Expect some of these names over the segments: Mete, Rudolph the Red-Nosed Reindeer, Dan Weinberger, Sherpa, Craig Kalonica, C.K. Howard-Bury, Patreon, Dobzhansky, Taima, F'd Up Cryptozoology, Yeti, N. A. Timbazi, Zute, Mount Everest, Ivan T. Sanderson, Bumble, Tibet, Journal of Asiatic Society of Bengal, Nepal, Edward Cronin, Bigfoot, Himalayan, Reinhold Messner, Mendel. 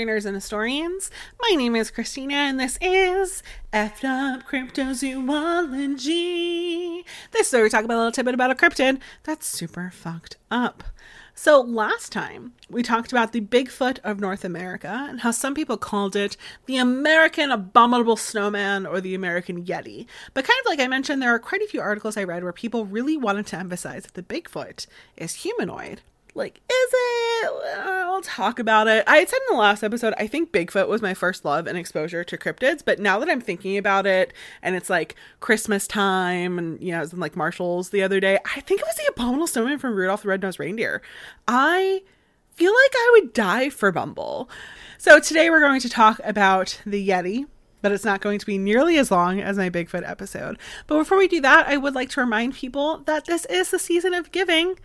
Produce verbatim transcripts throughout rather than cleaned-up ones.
trainers and historians. My name is Christina, and this is F'd Up Cryptozoology. This is where we talk about a little tidbit about a cryptid that's super fucked up. So last time, we talked about the Bigfoot of North America and how some people called it the American Abominable Snowman or the American Yeti. But kind of like I mentioned, there are quite a few articles I read where people really wanted to emphasize that the Bigfoot is humanoid. Like, is it? We'll talk about it. I had said in the last episode, I think Bigfoot was my first love and exposure to cryptids. But now that I'm thinking about it, and it's like Christmas time, and, you know, I was in like Marshall's the other day, I think it was the Abominable Snowman from Rudolph the Red-Nosed Reindeer. I feel like I would die for Bumble. So today we're going to talk about the Yeti, but it's not going to be nearly as long as my Bigfoot episode. But before we do that, I would like to remind people that this is the season of giving.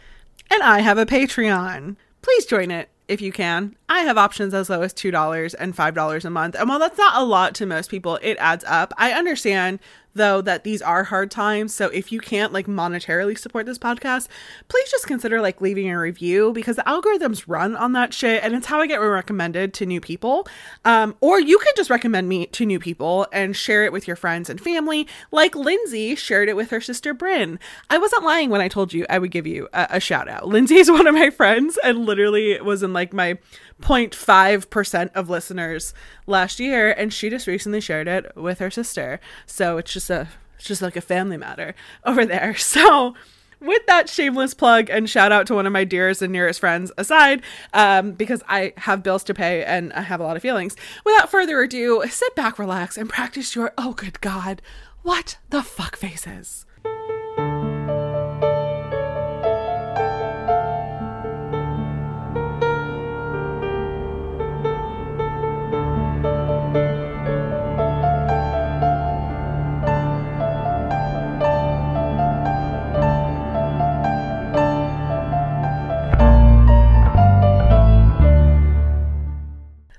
And I have a Patreon. Please join it if you can. I have options as low as two dollars and five dollars a month. And while that's not a lot to most people, it adds up. I understand, though, that these are hard times. So if you can't like monetarily support this podcast, please just consider like leaving a review, because the algorithms run on that shit. And it's how I get recommended to new people. Um, or you can just recommend me to new people and share it with your friends and family. Like Lindsay shared it with her sister Brynn. I wasn't lying when I told you I would give you a, a shout out. Lindsay is one of my friends and literally was in like my zero point five percent of listeners last year, and she just recently shared it with her sister. So it's just a it's just like a family matter over there. So with that shameless plug and shout out to one of my dearest and nearest friends aside, um, because I have bills to pay and I have a lot of feelings. Without further ado, sit back, relax, and practice your oh good god, what the fuck faces.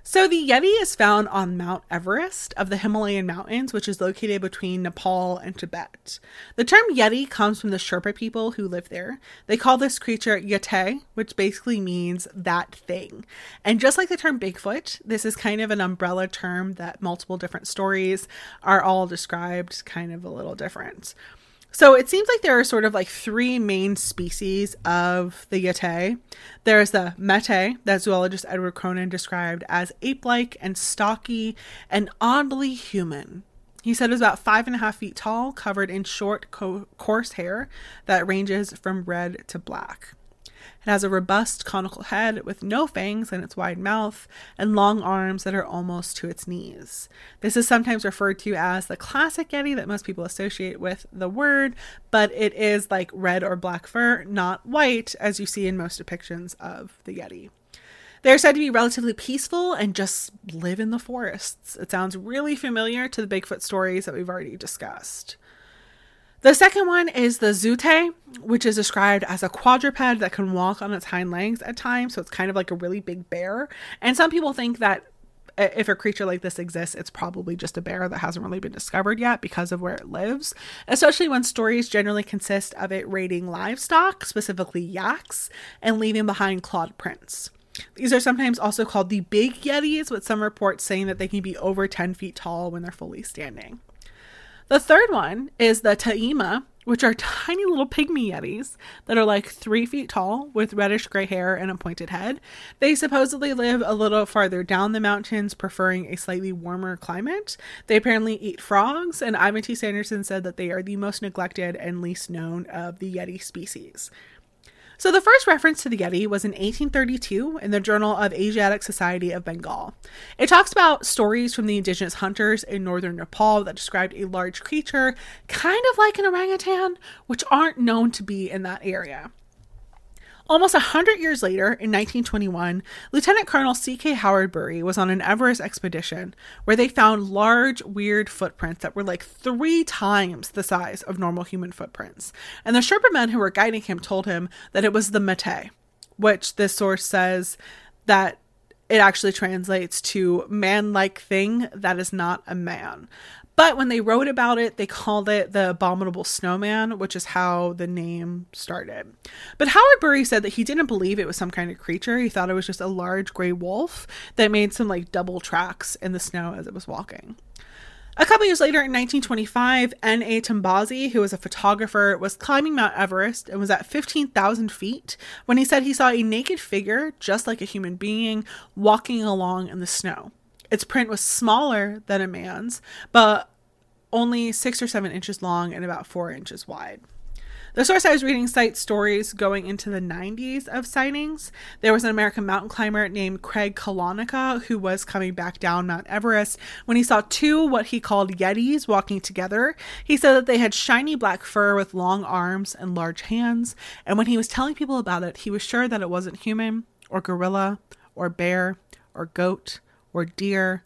So the Yeti is found on Mount Everest of the Himalayan mountains, which is located between Nepal and Tibet. The term Yeti comes from the Sherpa people who live there. They call this creature Yeti, which basically means that thing. And just like the term Bigfoot, this is kind of an umbrella term that multiple different stories are all described kind of a little different. So it seems like there are sort of like three main species of the Yeti. There's the Mete, that zoologist Edward Cronin described as ape-like and stocky and oddly human. He said it was about five and a half feet tall, covered in short, co- coarse hair that ranges from red to black. It has a robust conical head with no fangs in its wide mouth and long arms that are almost to its knees. This is sometimes referred to as the classic Yeti that most people associate with the word, but it is like red or black fur, not white, as you see in most depictions of the Yeti. They're said to be relatively peaceful and just live in the forests. It sounds really familiar to the Bigfoot stories that we've already discussed. The second one is the Zute, which is described as a quadruped that can walk on its hind legs at times. So it's kind of like a really big bear. And some people think that if a creature like this exists, it's probably just a bear that hasn't really been discovered yet because of where it lives, especially when stories generally consist of it raiding livestock, specifically yaks, and leaving behind clawed prints. These are sometimes also called the big Yetis, with some reports saying that they can be over ten feet tall when they're fully standing. The third one is the Taima, which are tiny little pygmy Yetis that are like three feet tall with reddish gray hair and a pointed head. They supposedly live a little farther down the mountains, preferring a slightly warmer climate. They apparently eat frogs, and Ivan T. Sanderson said that they are the most neglected and least known of the Yeti species. So the first reference to the Yeti was in eighteen thirty-two in the Journal of Asiatic Society of Bengal. It talks about stories from the indigenous hunters in northern Nepal that described a large creature, kind of like an orangutan, which aren't known to be in that area. Almost one hundred years later, in nineteen twenty-one, Lieutenant Colonel C K Howard-Bury was on an Everest expedition where they found large, weird footprints that were like three times the size of normal human footprints. And the Sherpa men who were guiding him told him that it was the Mete, which this source says that It actually translates to man-like thing that is not a man. But when they wrote about it, they called it the abominable snowman, which is how the name started. But Howard-Bury said that he didn't believe it was some kind of creature. He thought it was just a large gray wolf that made some like double tracks in the snow as it was walking. A couple years later, in nineteen twenty-five, N. A. Timbazi, who was a photographer, was climbing Mount Everest and was at fifteen thousand feet when he said he saw a naked figure, just like a human being, walking along in the snow. Its print was smaller than a man's, but only six or seven inches long and about four inches wide. The source I was reading cites stories going into the nineties of sightings. There was an American mountain climber named Craig Kalonica who was coming back down Mount Everest when he saw two what he called Yetis walking together. He said that they had shiny black fur with long arms and large hands. And when he was telling people about it, he was sure that it wasn't human or gorilla or bear or goat or deer.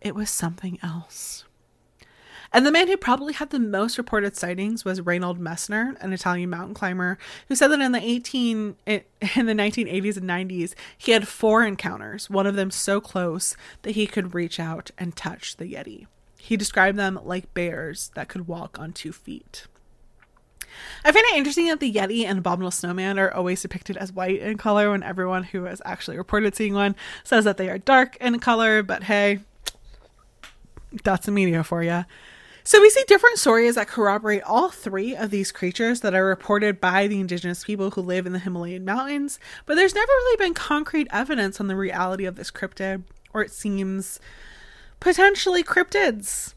It was something else. And the man who probably had the most reported sightings was Reinhold Messner, an Italian mountain climber, who said that in the eighteen in the nineteen eighties and nineties, he had four encounters, one of them so close that he could reach out and touch the Yeti. He described them like bears that could walk on two feet. I find it interesting that the Yeti and abominable snowman are always depicted as white in color when everyone who has actually reported seeing one says that they are dark in color, but hey, that's the media for you. So we see different stories that corroborate all three of these creatures that are reported by the indigenous people who live in the Himalayan mountains, but there's never really been concrete evidence on the reality of this cryptid, or it seems potentially cryptids.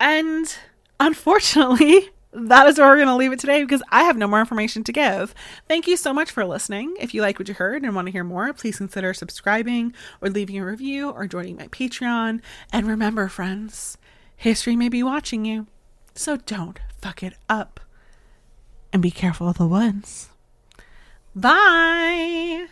And unfortunately, that is where we're going to leave it today because I have no more information to give. Thank you so much for listening. If you like what you heard and want to hear more, please consider subscribing or leaving a review or joining my Patreon. And remember, friends, history may be watching you, so don't fuck it up. And be careful of the woods. Bye!